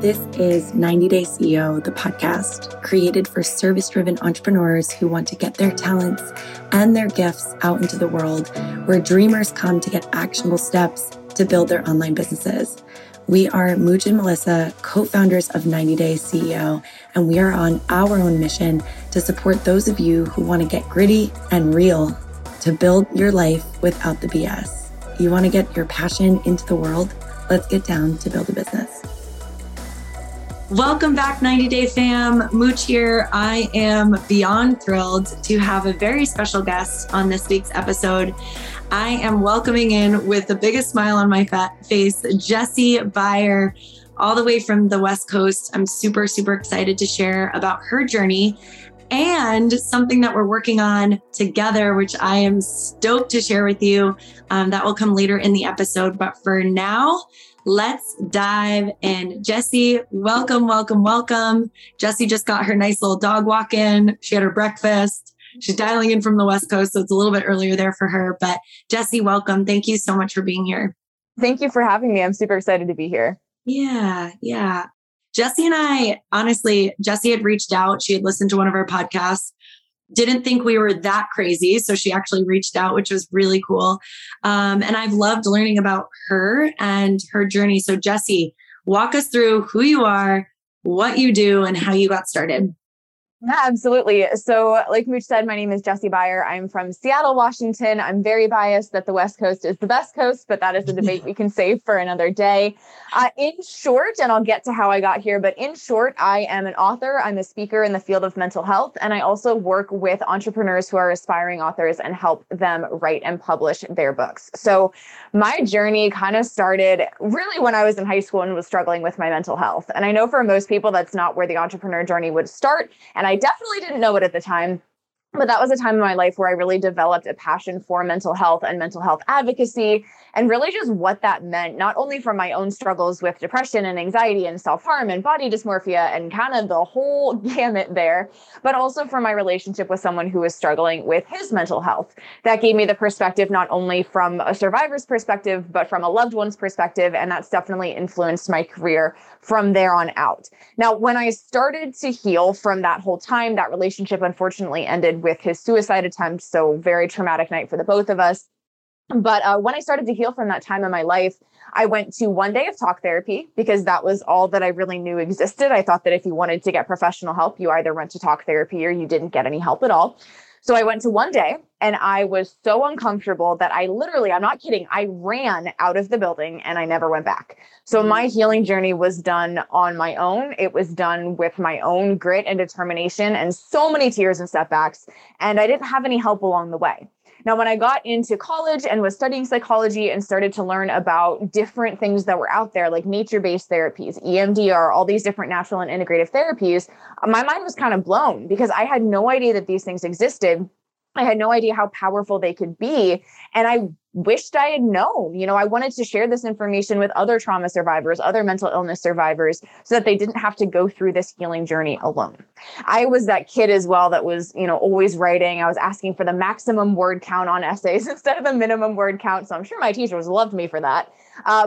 This is 90 Day CEO, the podcast created for service-driven entrepreneurs who want to get their talents and their gifts out into the world, where dreamers come to get actionable steps to build their online businesses. We are Mujin and Melissa, co-founders of 90 Day CEO, and we are on our own mission to support those of you who want to get gritty and real to build your life without the BS. You want to get your passion into the world? Let's get down to build a business. Welcome back, 90 Day fam. Mooch here. I am beyond thrilled to have a very special guest on this week's episode. I am welcoming in, with the biggest smile on my face, Jessie Beyer, all the way from the West Coast. I'm super, super excited to share about her journey and something that we're working on together, which I am stoked to share with you. That will come later in the episode. But for now, let's dive in. Jessie, welcome, welcome, welcome. Jessie just got her nice little dog walk in. She had her breakfast. She's dialing in from the West Coast, so it's a little bit earlier there for her. But Jessie, welcome. Thank you so much for being here. Thank you for having me. I'm super excited to be here. Yeah. Jessie and I, honestly, Jessie had reached out. She had listened to one of our podcasts. Didn't think we were that crazy. So she actually reached out, which was really cool. And I've loved learning about her and her journey. So Jessie, walk us through who you are, what you do, and how you got started. Yeah, absolutely. So like Mooch said, my name is Jessie Beyer. I'm from Seattle, Washington. I'm very biased that the West Coast is the best coast, but that is a debate we can save for another day. In short, and I'll get to how I got here, but in short, I am an author. I'm a speaker in the field of mental health, and I also work with entrepreneurs who are aspiring authors and help them write and publish their books. So my journey kind of started really when I was in high school and was struggling with my mental health. And I know for most people, that's not where the entrepreneur journey would start. And I definitely didn't know it at the time, but that was a time in my life where I really developed a passion for mental health and mental health advocacy, and really just what that meant, not only for my own struggles with depression and anxiety and self-harm and body dysmorphia and kind of the whole gamut there, but also for my relationship with someone who was struggling with his mental health. That gave me the perspective, not only from a survivor's perspective, but from a loved one's perspective. And that's definitely influenced my career from there on out. Now, when I started to heal from that whole time, that relationship unfortunately ended with his suicide attempt. So very traumatic night for the both of us. But when I started to heal from that time in my life, I went to one day of talk therapy because that was all that I really knew existed. I thought that if you wanted to get professional help, you either went to talk therapy or you didn't get any help at all. So I went to one day and I was so uncomfortable that I literally, I'm not kidding, I ran out of the building and I never went back. So my healing journey was done on my own. It was done with my own grit and determination and so many tears and setbacks. And I didn't have any help along the way. Now, when I got into college and was studying psychology and started to learn about different things that were out there, like nature-based therapies, EMDR, all these different natural and integrative therapies, my mind was kind of blown because I had no idea that these things existed. I had no idea how powerful they could be. And I wished I had known, you know, I wanted to share this information with other trauma survivors, other mental illness survivors, so that they didn't have to go through this healing journey alone. I was that kid as well that was, you know, always writing. I was asking for the maximum word count on essays instead of the minimum word count. So I'm sure my teachers loved me for that.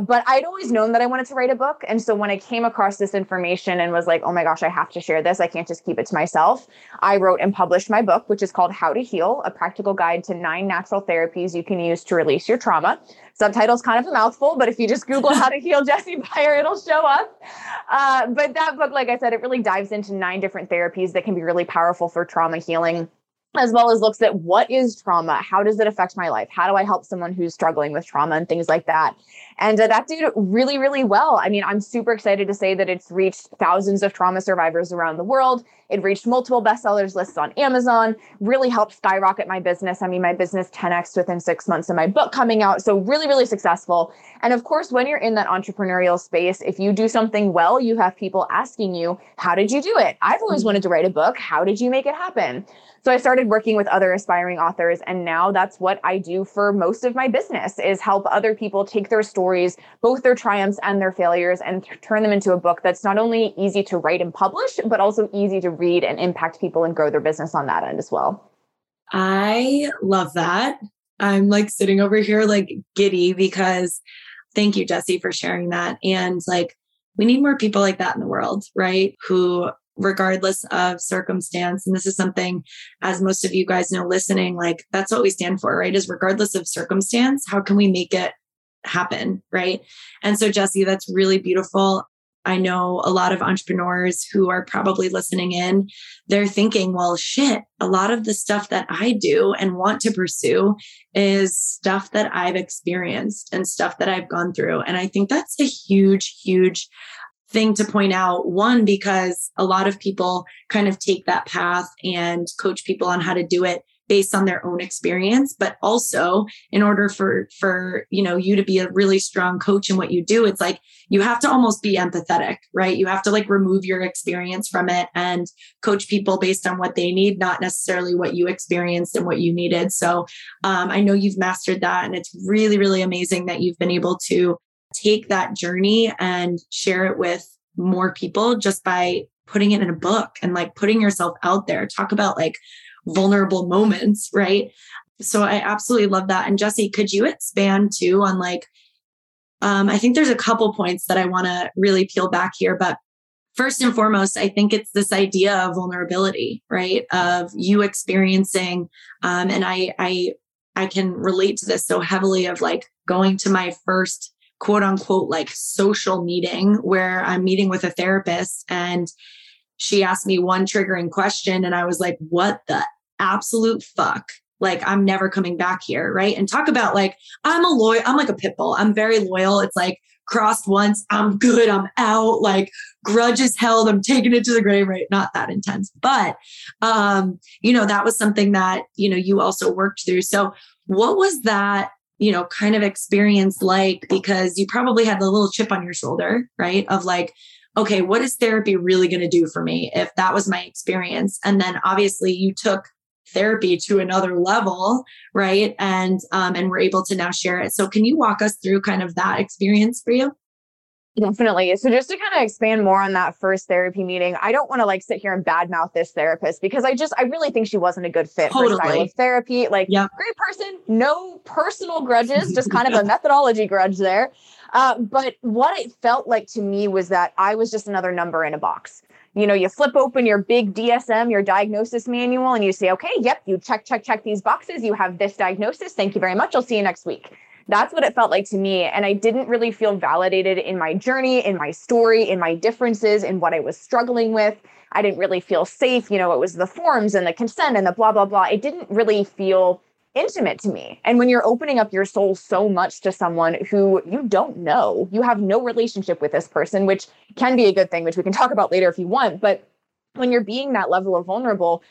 But I'd always known that I wanted to write a book. And so when I came across this information and was like, oh my gosh, I have to share this. I can't just keep it to myself. I wrote and published my book, which is called How to Heal: A Practical Guide to Nine Natural Therapies You Can Use to Release Your Trauma. Subtitle's kind of a mouthful, but if you just Google How to Heal Jessie Beyer, it'll show up. But that book, like I said, it really dives into 9 different therapies that can be really powerful for trauma healing, as well as looks at what is trauma, how does it affect my life, how do I help someone who's struggling with trauma and things like that. And that did really, really well. I mean, I'm super excited to say that it's reached thousands of trauma survivors around the world. It reached multiple bestsellers lists on Amazon, really helped skyrocket my business. I mean, my business 10x within 6 months of my book coming out. So really, really successful. And of course, when you're in that entrepreneurial space, if you do something well, you have people asking you, how did you do it? I've always wanted to write a book. How did you make it happen? So I started working with other aspiring authors, and now that's what I do for most of my business, is help other people take their stories, both their triumphs and their failures, and turn them into a book that's not only easy to write and publish, but also easy to read and impact people and grow their business on that end as well. I love that. I'm like sitting over here like giddy because thank you, Jessie, for sharing that. And like, We need more people like that in the world, right? Who, regardless of circumstance, and this is something, as most of you guys know, listening, like that's what we stand for, right? Is regardless of circumstance, how can we make it happen, right? And so, Jessie, that's really beautiful. I know a lot of entrepreneurs who are probably listening in, they're thinking, well, shit, a lot of the stuff that I do and want to pursue is stuff that I've experienced and stuff that I've gone through. And I think that's a huge, huge thing to point out. One, because a lot of people kind of take that path and coach people on how to do it based on their own experience, but also in order for you know, you to be a really strong coach in what you do, it's like you have to almost be empathetic, right? You have to like remove your experience from it and coach people based on what they need, not necessarily what you experienced and what you needed. So I know you've mastered that, and it's really, really amazing that you've been able to take that journey and share it with more people just by putting it in a book and like putting yourself out there. Talk about like vulnerable moments, right? So I absolutely love that. And Jessie, could you expand too on like, I think there's a couple points that I want to really peel back here, but first and foremost, I think it's this idea of vulnerability, right? Of you experiencing, and I can relate to this so heavily, of like going to my first quote unquote, like social meeting where I'm meeting with a therapist, and she asked me one triggering question and I was like, what the absolute fuck? Like, I'm never coming back here, right? And talk about like, I'm a loyal, I'm like a pit bull. I'm very loyal. It's like crossed once, I'm good, I'm out, like grudges held, I'm taking it to the grave, right? Not that intense, but, you know, that was something that, you know, you also worked through. So what was that, you know, kind of experience like? Because you probably had the little chip on your shoulder, right? Of like, okay, what is therapy really going to do for me if that was my experience? And then obviously you took therapy to another level, right? And we're able to now share it. So can you walk us through kind of that experience for you? Definitely. So just to kind of expand more on that first therapy meeting, I don't want to like sit here and badmouth this therapist, because I really think she wasn't a good fit for style of therapy. Like, yeah, great person, no personal grudges, just kind of a methodology grudge there. But what it felt like to me was that I was just another number in a box. You know, you flip open your big DSM, your diagnosis manual, and you say, okay, yep, you check these boxes. You have this diagnosis. Thank you very much. I'll see you next week. That's what it felt like to me. And I didn't really feel validated in my journey, in my story, in my differences, in what I was struggling with. I didn't really feel safe. You know, it was the forms and the consent and the blah, blah, blah. It didn't really feel intimate to me. And when you're opening up your soul so much to someone who you don't know, you have no relationship with this person, which can be a good thing, which we can talk about later if you want. But when you're being that level of vulnerable,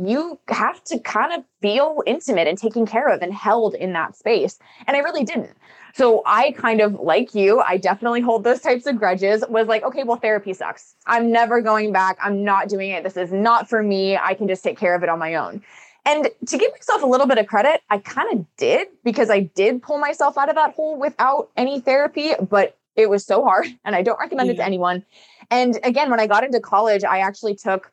you have to kind of feel intimate and taken care of and held in that space. And I really didn't. So I kind of, like you, I definitely hold those types of grudges, was like, okay, well, therapy sucks. I'm never going back. I'm not doing it. This is not for me. I can just take care of it on my own. And to give myself a little bit of credit, I kind of did, because I did pull myself out of that hole without any therapy, but it was so hard and I don't recommend it to anyone. And again, when I got into college, I actually took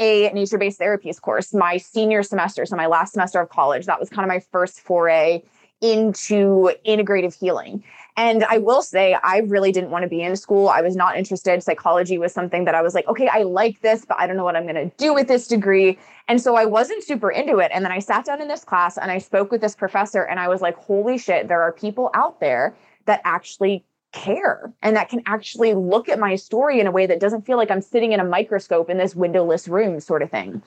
a nature-based therapies course my senior semester. So my last semester of college, that was kind of my first foray into integrative healing. And I will say, I really didn't want to be in school. I was not interested. Psychology was something that I was like, okay, I like this, but I don't know what I'm going to do with this degree. And so I wasn't super into it. And then I sat down in this class and I spoke with this professor and I was like, holy shit, there are people out there that actually care and that can actually look at my story in a way that doesn't feel like I'm sitting in a microscope in this windowless room sort of thing.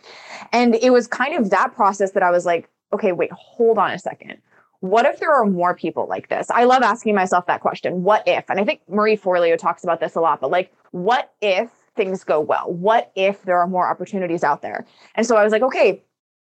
And it was kind of that process that I was like, okay, wait, hold on a second. What if there are more people like this? I love asking myself that question. What if? And I think Marie Forleo talks about this a lot, but like, what if things go well? What if there are more opportunities out there? And so I was like, okay,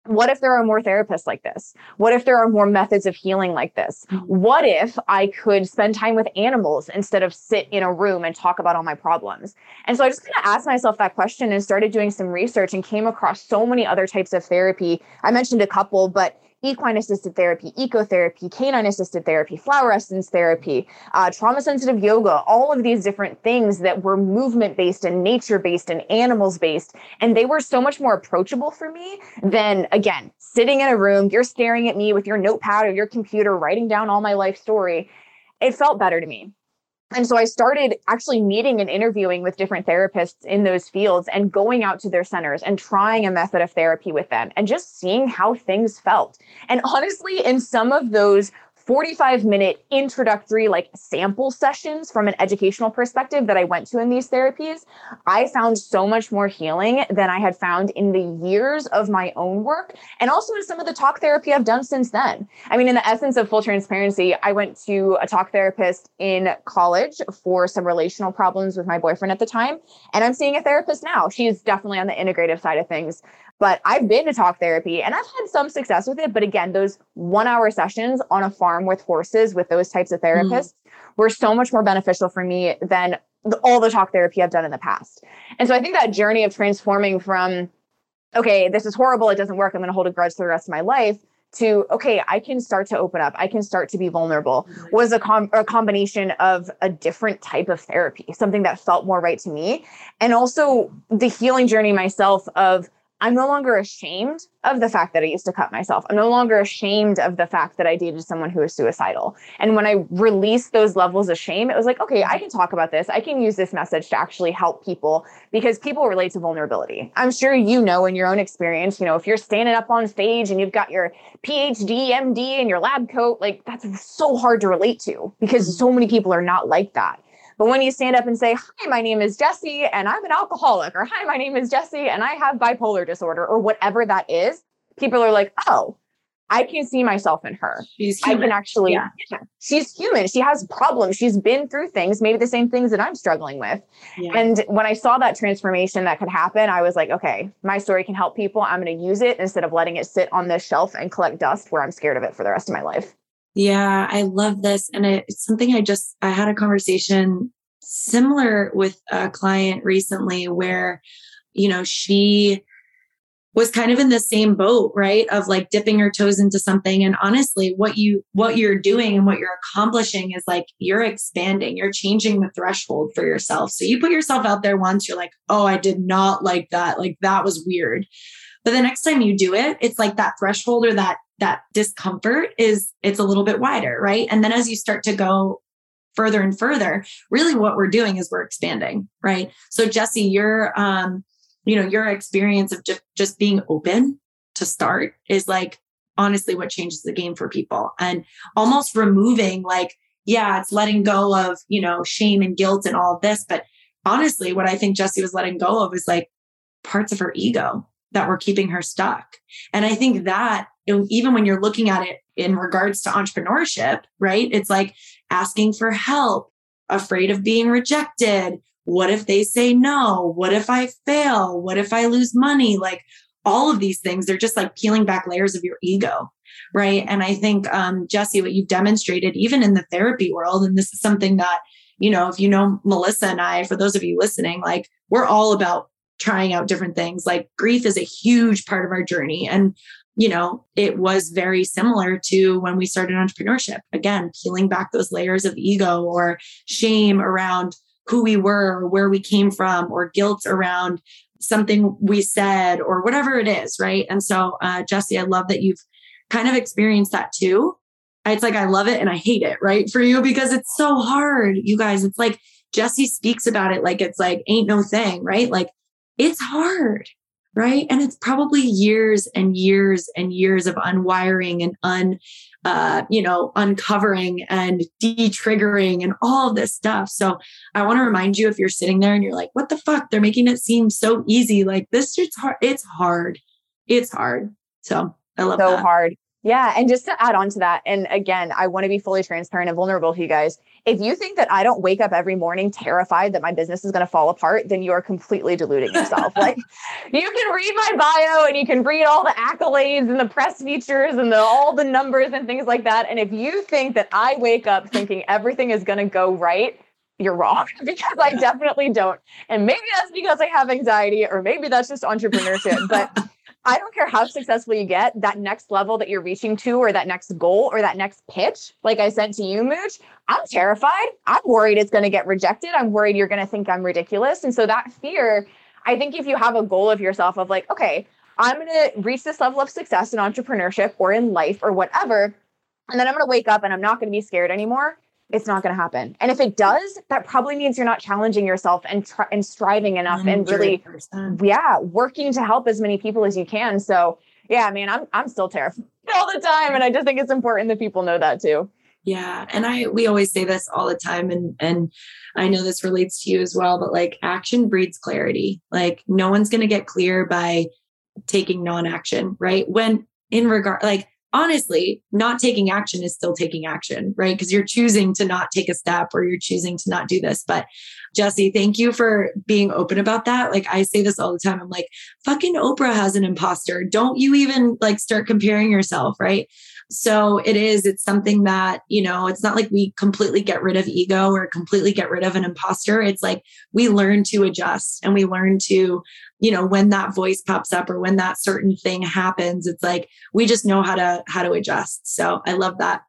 what if there are more therapists like this? What if there are more methods of healing like this? What if I could spend time with animals instead of sit in a room and talk about all my problems? And so I just kind of asked myself that question and started doing some research and came across so many other types of therapy. I mentioned a couple, but equine assisted therapy, ecotherapy, canine assisted therapy, flower essence therapy, trauma sensitive yoga, all of these different things that were movement based and nature based and animals based. And they were so much more approachable for me than, again, sitting in a room, you're staring at me with your notepad or your computer, writing down all my life story. It felt better to me. And so I started actually meeting and interviewing with different therapists in those fields and going out to their centers and trying a method of therapy with them and just seeing how things felt. And honestly, in some of those 45-minute introductory like sample sessions from an educational perspective that I went to in these therapies, I found so much more healing than I had found in the years of my own work and also in some of the talk therapy I've done since then. I mean, in the essence of full transparency, I went to a talk therapist in college for some relational problems with my boyfriend at the time, and I'm seeing a therapist now. She's definitely on the integrative side of things. But I've been to talk therapy and I've had some success with it. But again, those 1-hour sessions on a farm with horses with those types of therapists were so much more beneficial for me than all the talk therapy I've done in the past. And so I think that journey of transforming from, okay, this is horrible, it doesn't work, I'm going to hold a grudge for the rest of my life, to, okay, I can start to open up, I can start to be vulnerable, was a combination of a different type of therapy, something that felt more right to me. And also the healing journey myself of, I'm no longer ashamed of the fact that I used to cut myself. I'm no longer ashamed of the fact that I dated someone who was suicidal. And when I released those levels of shame, it was like, okay, I can talk about this. I can use this message to actually help people because people relate to vulnerability. I'm sure you know in your own experience, you know, if you're standing up on stage and you've got your PhD, MD in your lab coat, like that's so hard to relate to because so many people are not like that. But when you stand up and say, hi, my name is Jessie and I'm an alcoholic, or hi, my name is Jessie and I have bipolar disorder, or whatever that is, people are like, oh, I can see myself in her. She's human. I can actually, she's human. She has problems. She's been through things, maybe the same things that I'm struggling with. Yeah. And when I saw that transformation that could happen, I was like, okay, my story can help people. I'm going to use it instead of letting it sit on this shelf and collect dust where I'm scared of it for the rest of my life. Yeah, I love this. And it's something I had a conversation similar with a client recently where, you know, she was kind of in the same boat, right? Of like dipping her toes into something. And honestly, what you're doing and what you're accomplishing is like, you're expanding, you're changing the threshold for yourself. So you put yourself out there once, you're like, oh, I did not like that. Like that was weird. But the next time you do it, it's like that threshold or that discomfort it's a little bit wider, right? And then as you start to go further and further, really what we're doing is we're expanding, right? So Jessie, your experience of just being open to start is like, honestly, what changes the game for people and almost removing like, yeah, it's letting go of, you know, shame and guilt and all of this. But honestly, what I think Jessie was letting go of is like parts of her ego that were keeping her stuck. And I think that even when you're looking at it in regards to entrepreneurship, right? It's like asking for help, afraid of being rejected. What if they say no? What if I fail? What if I lose money? Like all of these things, they're just like peeling back layers of your ego, right? And I think, Jessie, what you've demonstrated, even in the therapy world, and this is something that, you know, if you know Melissa and I, for those of you listening, like we're all about trying out different things. Like grief is a huge part of our journey. And, you know, it was very similar to when we started entrepreneurship. Again, peeling back those layers of ego or shame around who we were, or where we came from, or guilt around something we said or whatever it is, right? And so, Jessie, I love that you've kind of experienced that too. It's like, I love it and I hate it, right? For you, because it's so hard, you guys. It's like Jessie speaks about it like it's like ain't no thing, right? Like it's hard. Right. And it's probably years and years and years of unwiring and uncovering and de-triggering and all of this stuff. So I want to remind you, if you're sitting there and you're like, what the fuck? They're making it seem so easy. Like this shit's hard. It's hard. So I love that. So hard. Yeah. And just to add on to that, and again, I want to be fully transparent and vulnerable to you guys. If you think that I don't wake up every morning terrified that my business is going to fall apart, then you are completely deluding yourself. Like you can read my bio and you can read all the accolades and the press features and all the numbers and things like that. And if you think that I wake up thinking everything is going to go right, you're wrong, because I definitely don't. And maybe that's because I have anxiety, or maybe that's just entrepreneurship, but I don't care how successful you get, that next level that you're reaching to, or that next goal, or that next pitch, like I sent to you, Muj, I'm terrified. I'm worried it's going to get rejected. I'm worried you're going to think I'm ridiculous. And so that fear, I think if you have a goal of yourself of like, okay, I'm going to reach this level of success in entrepreneurship or in life or whatever, and then I'm going to wake up and I'm not going to be scared anymore. It's not going to happen. And if it does, that probably means you're not challenging yourself and striving enough 100%. And really, working to help as many people as you can. So yeah, I mean, I'm still terrified all the time. And I just think it's important that people know that too. Yeah. And we always say this all the time. And I know this relates to you as well, but like action breeds clarity. Like no one's going to get clear by taking non-action, right? When in regard, like honestly, not taking action is still taking action, right? Because you're choosing to not take a step or you're choosing to not do this. But Jessie, thank you for being open about that. Like I say this all the time. I'm like, fucking Oprah has an imposter. Don't you even like start comparing yourself, right? So it's something that, you know, it's not like we completely get rid of ego or completely get rid of an imposter. It's like we learn to adjust and we learn to, you know, when that voice pops up or when that certain thing happens, it's like, we just know how to adjust. So I love that.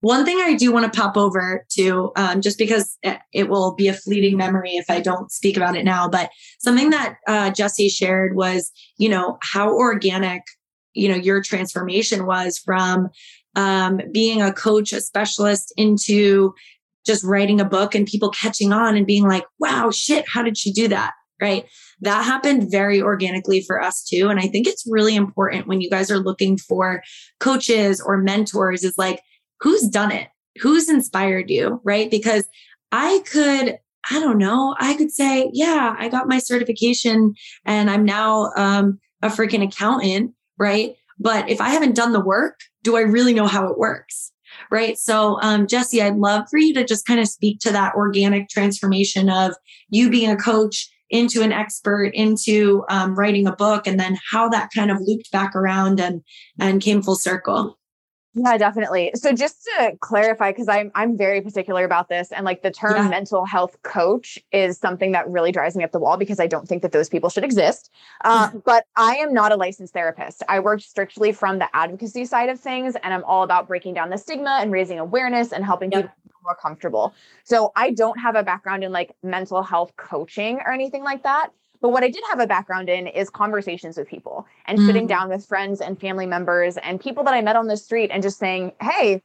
One thing I do want to pop over to, just because it will be a fleeting memory if I don't speak about it now, but something that Jessie shared was, you know, how organic, you know, your transformation was from being a coach, a specialist into just writing a book and people catching on and being like, wow, shit, how did she do that? Right. That happened very organically for us too. And I think it's really important when you guys are looking for coaches or mentors is like, who's done it? Who's inspired you? Right. Because I could say, yeah, I got my certification and I'm now a freaking accountant. Right. But if I haven't done the work, do I really know how it works? Right. So, Jessie, I'd love for you to just kind of speak to that organic transformation of you being a coach into an expert, into writing a book, and then how that kind of looped back around and came full circle. Yeah, definitely. So just to clarify, because I'm very particular about this, and like the term mental health coach is something that really drives me up the wall because I don't think that those people should exist. But I am not a licensed therapist. I work strictly from the advocacy side of things, and I'm all about breaking down the stigma and raising awareness and helping people feel more comfortable. So I don't have a background in like mental health coaching or anything like that. But what I did have a background in is conversations with people and sitting down with friends and family members and people that I met on the street and just saying, hey,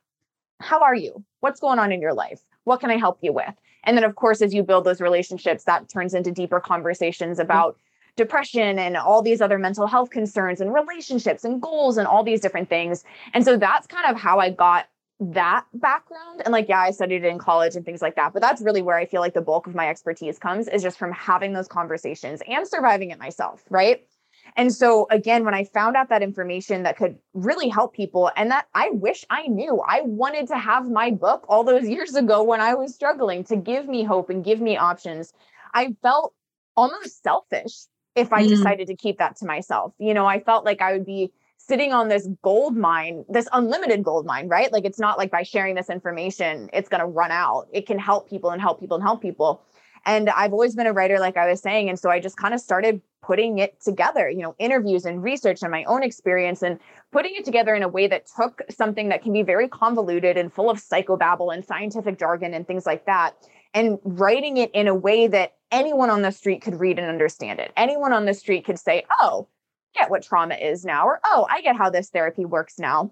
how are you? What's going on in your life? What can I help you with? And then, of course, as you build those relationships, that turns into deeper conversations about depression and all these other mental health concerns and relationships and goals and all these different things. And so that's kind of how I got that background. And like, yeah, I studied it in college and things like that, but that's really where I feel like the bulk of my expertise comes is just from having those conversations and surviving it myself. Right. And so again, when I found out that information that could really help people and that I wish I knew, I wanted to have my book all those years ago when I was struggling to give me hope and give me options. I felt almost selfish if I decided to keep that to myself. You know, I felt like I would be sitting on this gold mine, this unlimited gold mine, right? Like, it's not like by sharing this information, it's going to run out. It can help people and help people and help people. And I've always been a writer, like I was saying. And so I just kind of started putting it together, you know, interviews and research and my own experience and putting it together in a way that took something that can be very convoluted and full of psychobabble and scientific jargon and things like that, and writing it in a way that anyone on the street could read and understand it. Anyone on the street could say, oh, get what trauma is now, or, oh, I get how this therapy works now.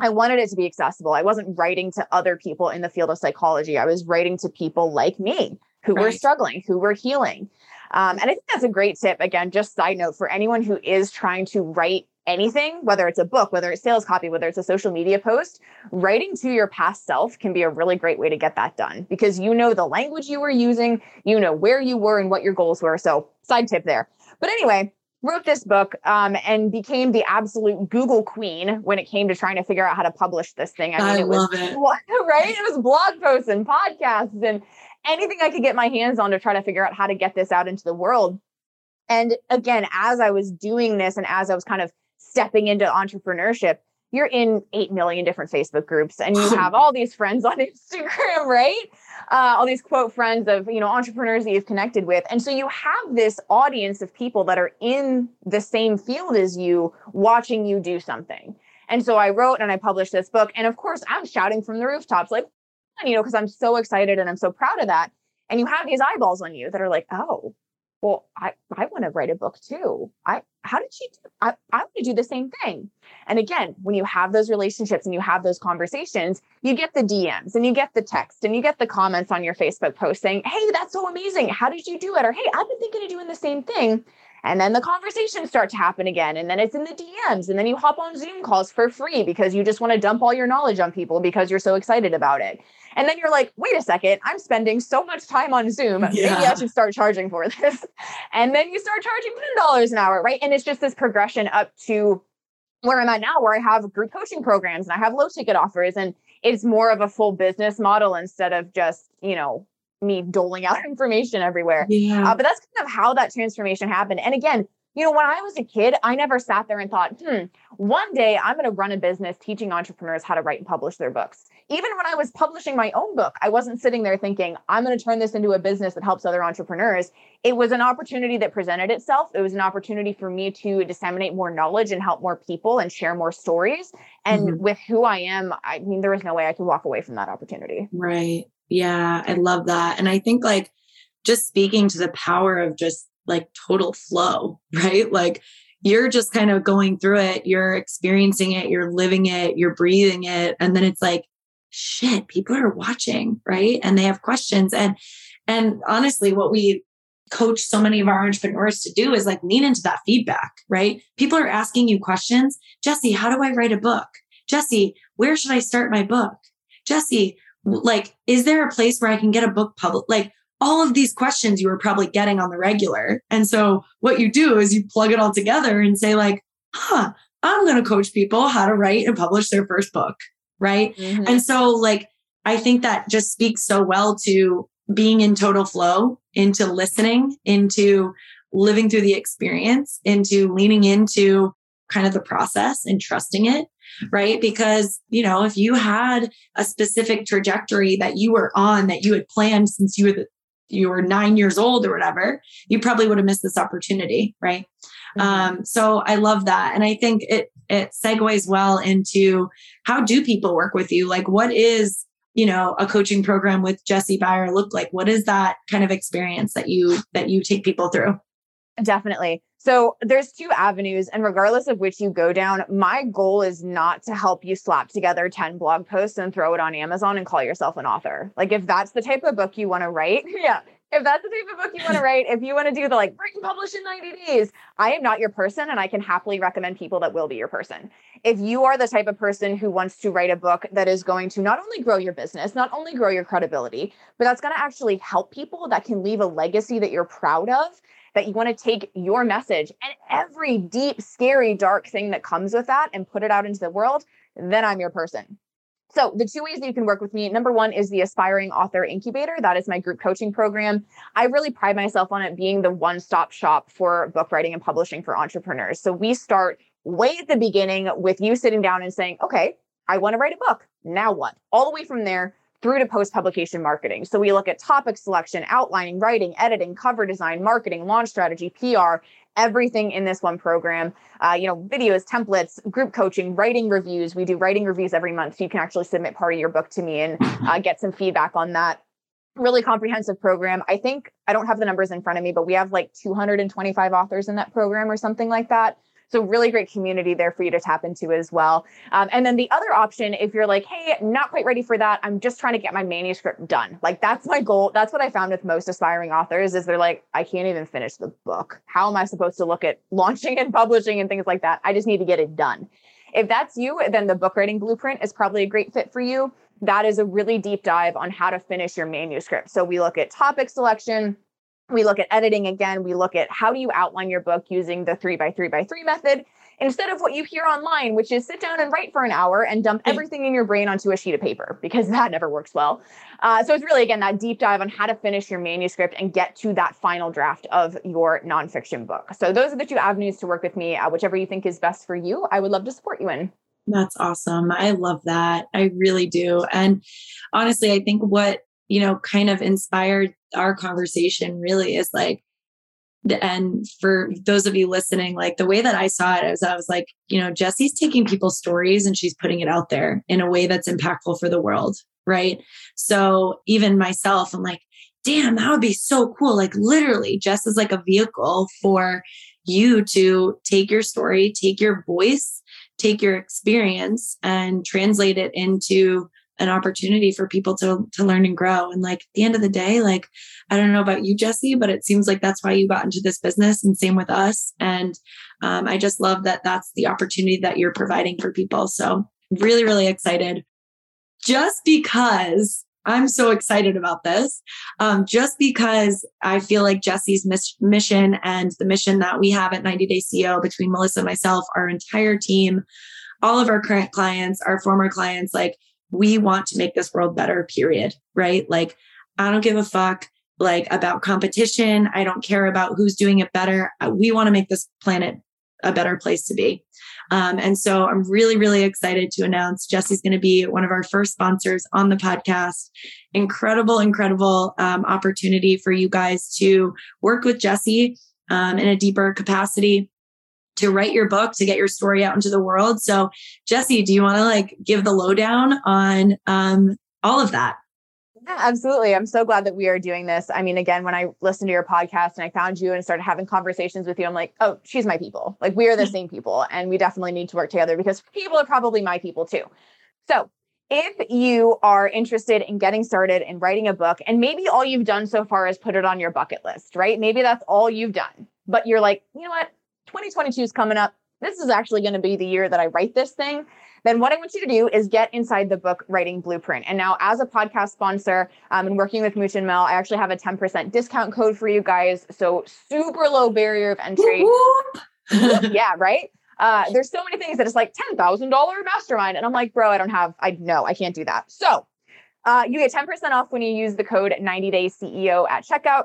I wanted it to be accessible. I wasn't writing to other people in the field of psychology. I was writing to people like me who were struggling, who were healing. And I think that's a great tip. Again, just side note for anyone who is trying to write anything, whether it's a book, whether it's sales copy, whether it's a social media post, writing to your past self can be a really great way to get that done because you know the language you were using, you know where you were and what your goals were. So side tip there. But anyway, wrote this book and became the absolute Google queen when it came to trying to figure out how to publish this thing. I mean, right? It was blog posts and podcasts and anything I could get my hands on to try to figure out how to get this out into the world. And again, as I was doing this and as I was kind of stepping into entrepreneurship, you're in 8 million different Facebook groups and you have all these friends on Instagram, right? All these quote friends of, you know, entrepreneurs that you've connected with. And so you have this audience of people that are in the same field as you watching you do something. And so I wrote and I published this book. And of course, I'm shouting from the rooftops, like, you know, because I'm so excited and I'm so proud of that. And you have these eyeballs on you that are like, oh, well, I want to write a book too. I want to do the same thing. And again, when you have those relationships and you have those conversations, you get the DMs and you get the text and you get the comments on your Facebook post saying, hey, that's so amazing. How did you do it? Or, hey, I've been thinking of doing the same thing. And then the conversations start to happen again. And then it's in the DMs. And then you hop on Zoom calls for free because you just want to dump all your knowledge on people because you're so excited about it. And then you're like, wait a second, I'm spending so much time on Zoom. Yeah. Maybe I should start charging for this. And then you start charging $10 an hour, right? And it's just this progression up to where I'm at now, where I have group coaching programs and I have low ticket offers. And it's more of a full business model instead of just, me doling out information everywhere. Yeah. But that's kind of how that transformation happened. And again, when I was a kid, I never sat there and thought, one day I'm going to run a business teaching entrepreneurs how to write and publish their books. Even when I was publishing my own book, I wasn't sitting there thinking, I'm going to turn this into a business that helps other entrepreneurs. It was an opportunity that presented itself. It was an opportunity for me to disseminate more knowledge and help more people and share more stories. And with who I am, there was no way I could walk away from that opportunity. Right. Yeah. I love that. And I think just speaking to the power of just total flow, right? You're just kind of going through it. You're experiencing it. You're living it. You're breathing it. And then it's shit, people are watching, right? And they have questions. And honestly, what we coach so many of our entrepreneurs to do is lean into that feedback, right? People are asking you questions. Jessie, how do I write a book? Jessie, where should I start my book? Jessie, is there a place where I can get a book published? All of these questions you were probably getting on the regular. And so what you do is you plug it all together and say I'm going to coach people how to write and publish their first book. Right. Mm-hmm. And so I think that just speaks so well to being in total flow, into listening, into living through the experience, into leaning into kind of the process and trusting it. Right. Because, if you had a specific trajectory that you were on, that you had planned since you were 9 years old or whatever, you probably would have missed this opportunity. Right. Mm-hmm. So I love that. And I think it segues well into how do people work with you? What is, a coaching program with Jessie Beyer look like? What is that kind of experience that you take people through? Definitely. So there's two avenues, and regardless of which you go down, my goal is not to help you slap together 10 blog posts and throw it on Amazon and call yourself an author. If that's the type of book you want to write, yeah. If that's the type of book you want to write, if you want to do the write and publish in 90 days, I am not your person, and I can happily recommend people that will be your person. If you are the type of person who wants to write a book that is going to not only grow your business, not only grow your credibility, but that's going to actually help people, that can leave a legacy that you're proud of, that you want to take your message and every deep, scary, dark thing that comes with that and put it out into the world, then I'm your person. So the two ways that you can work with me, number one is the Aspiring Author Incubator. That is my group coaching program. I really pride myself on it being the one-stop shop for book writing and publishing for entrepreneurs. So we start way at the beginning with you sitting down and saying, okay, I want to write a book. Now what? All the way from there through to post-publication marketing. So we look at topic selection, outlining, writing, editing, cover design, marketing, launch strategy, PR, everything in this one program, videos, templates, group coaching, writing reviews. We do writing reviews every month. So you can actually submit part of your book to me and get some feedback on that. Really comprehensive program. I think, I don't have the numbers in front of me, but we have 225 authors in that program or something like that. So really great community there for you to tap into as well. And then the other option, if you're hey, not quite ready for that, I'm just trying to get my manuscript done. That's my goal. That's what I found with most aspiring authors is they're I can't even finish the book. How am I supposed to look at launching and publishing and things like that? I just need to get it done. If that's you, then the Book Writing Blueprint is probably a great fit for you. That is a really deep dive on how to finish your manuscript. So we look at topic selection. We look at editing again. We look at how do you outline your book using the 3x3x3 method instead of what you hear online, which is sit down and write for an hour and dump everything in your brain onto a sheet of paper, because that never works well. So it's really, again, that deep dive on how to finish your manuscript and get to that final draft of your nonfiction book. So those are the two avenues to work with me. Whichever you think is best for you, I would love to support you in. That's awesome. I love that. I really do. And honestly, I think what kind of inspired our conversation really is and for those of you listening, the way that I saw it is I was Jessie's taking people's stories and she's putting it out there in a way that's impactful for the world. Right. So even myself, I'm damn, that would be so cool. Like literally just as like a vehicle for you to take your story, take your voice, take your experience and translate it into an opportunity for people to learn and grow. And like at the end of the day, like, I don't know about you, Jessie, but it seems like that's why you got into this business, and same with us. And I just love that that's the opportunity that you're providing for people. So really, really excited. Just because I'm so excited about this, just because I feel like Jessie's mission and the mission that we have at 90 Day CEO between Melissa and myself, our entire team, all of our current clients, our former clients, like, we want to make this world better, period. Right? Like, I don't give a fuck like about competition. I don't care about who's doing it better. We want to make this planet a better place to be. And so I'm really, really excited to announce Jessie's going to be one of our first sponsors on the podcast. Incredible, incredible opportunity for you guys to work with Jessie in a deeper capacity, to write your book, to get your story out into the world. So Jessie, do you want to like give the lowdown on all of that? Yeah, absolutely. I'm so glad that we are doing this. I mean, again, when I listened to your podcast and I found you and started having conversations with you, I'm like, oh, she's my people. Like, we are the same people, and we definitely need to work together because people are probably my people too. So if you are interested in getting started in writing a book, and maybe all you've done so far is put it on your bucket list, right? Maybe that's all you've done, but you're like, you know what? 2022 is coming up. This is actually going to be the year that I write this thing. Then what I want you to do is get inside the Book Writing Blueprint. And now as a podcast sponsor and working with Mujin Mel, I actually have a 10% discount code for you guys. So super low barrier of entry. Yeah, right? There's so many things that it's like $10,000 mastermind. And I'm like, bro, I can't do that. So you get 10% off when you use the code 90 Day CEO at checkout.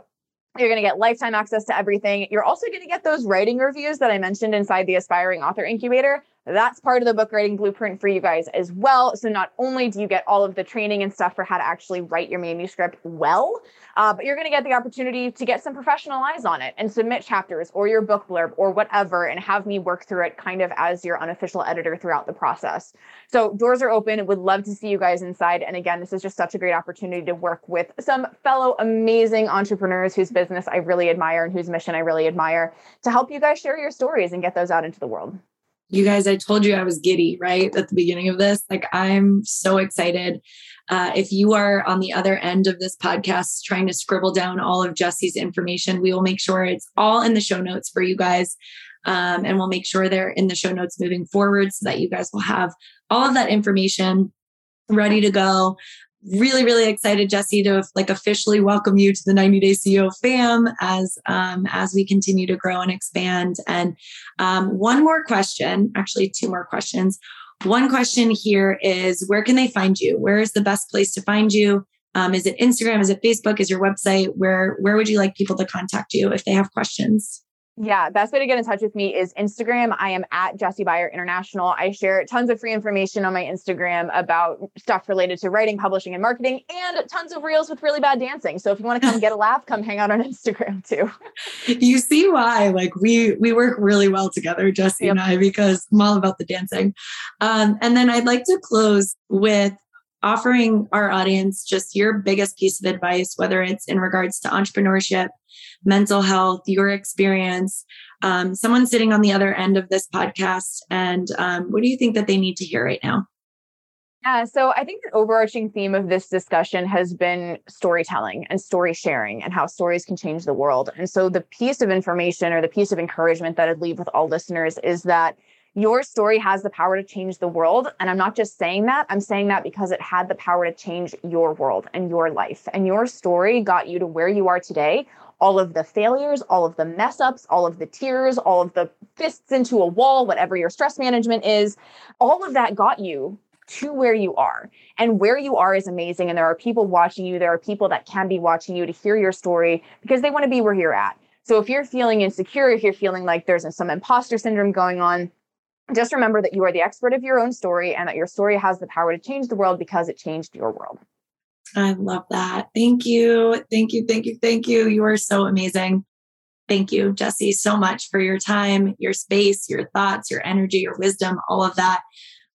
You're going to get lifetime access to everything. You're also going to get those writing reviews that I mentioned inside the Aspiring Author Incubator. That's part of the Book Writing Blueprint for you guys as well. So not only do you get all of the training and stuff for how to actually write your manuscript well, but you're going to get the opportunity to get some professional eyes on it and submit chapters or your book blurb or whatever, and have me work through it kind of as your unofficial editor throughout the process. So doors are open. Would love to see you guys inside. And again, this is just such a great opportunity to work with some fellow amazing entrepreneurs whose business I really admire and whose mission I really admire, to help you guys share your stories and get those out into the world. You guys, I told you I was giddy, right? At the beginning of this, like, I'm so excited. If you are on the other end of this podcast, trying to scribble down all of Jessie's information, we will make sure it's all in the show notes for you guys. And we'll make sure they're in the show notes moving forward so that you guys will have all of that information ready to go. Really, really excited, Jessie, to like officially welcome you to the 90 Day CEO fam as we continue to grow and expand. And one more question, actually two more questions. One question here is, where can they find you? Where is the best place to find you? Is it Instagram? Is it Facebook? Is your website? Where would you like people to contact you if they have questions? Yeah, best way to get in touch with me is Instagram. I am at Jessie Beyer International. I share tons of free information on my Instagram about stuff related to writing, publishing, and marketing, and tons of reels with really bad dancing. So if you want to come get a laugh, come hang out on Instagram too. You see why, like, we work really well together, Jessie and I, because I'm all about the dancing. And then I'd like to close with offering our audience just your biggest piece of advice, whether it's in regards to entrepreneurship, mental health, your experience, someone sitting on the other end of this podcast. And what do you think that they need to hear right now? Yeah, so I think the overarching theme of this discussion has been storytelling and story sharing and how stories can change the world. And so the piece of information or the piece of encouragement that I'd leave with all listeners is that your story has the power to change the world. And I'm not just saying that, I'm saying that because it had the power to change your world and your life. And your story got you to where you are today. All of the failures, all of the mess ups, all of the tears, all of the fists into a wall, whatever your stress management is, all of that got you to where you are. And where you are is amazing. And there are people watching you. There are people that can be watching you to hear your story because they want to be where you're at. So if you're feeling insecure, if you're feeling like there's some imposter syndrome going on, just remember that you are the expert of your own story and that your story has the power to change the world because it changed your world. I love that. Thank you. Thank you. Thank you. Thank you. You are so amazing. Thank you, Jessie, so much for your time, your space, your thoughts, your energy, your wisdom, all of that.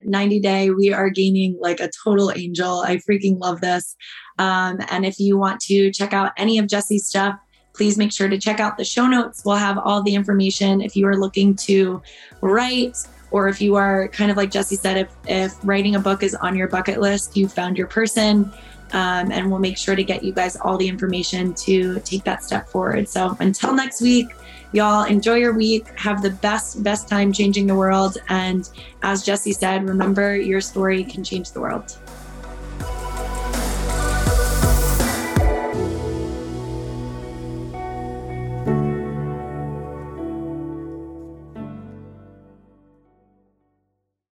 90 Day, we are gaining like a total angel. I freaking love this. And if you want to check out any of Jessie's stuff, please make sure to check out the show notes. We'll have all the information if you are looking to write, or if you are kind of like Jessie said, if writing a book is on your bucket list, you found your person. And we'll make sure to get you guys all the information to take that step forward. So until next week, y'all, enjoy your week. Have the best time changing the world. And as Jessie said, remember, your story can change the world.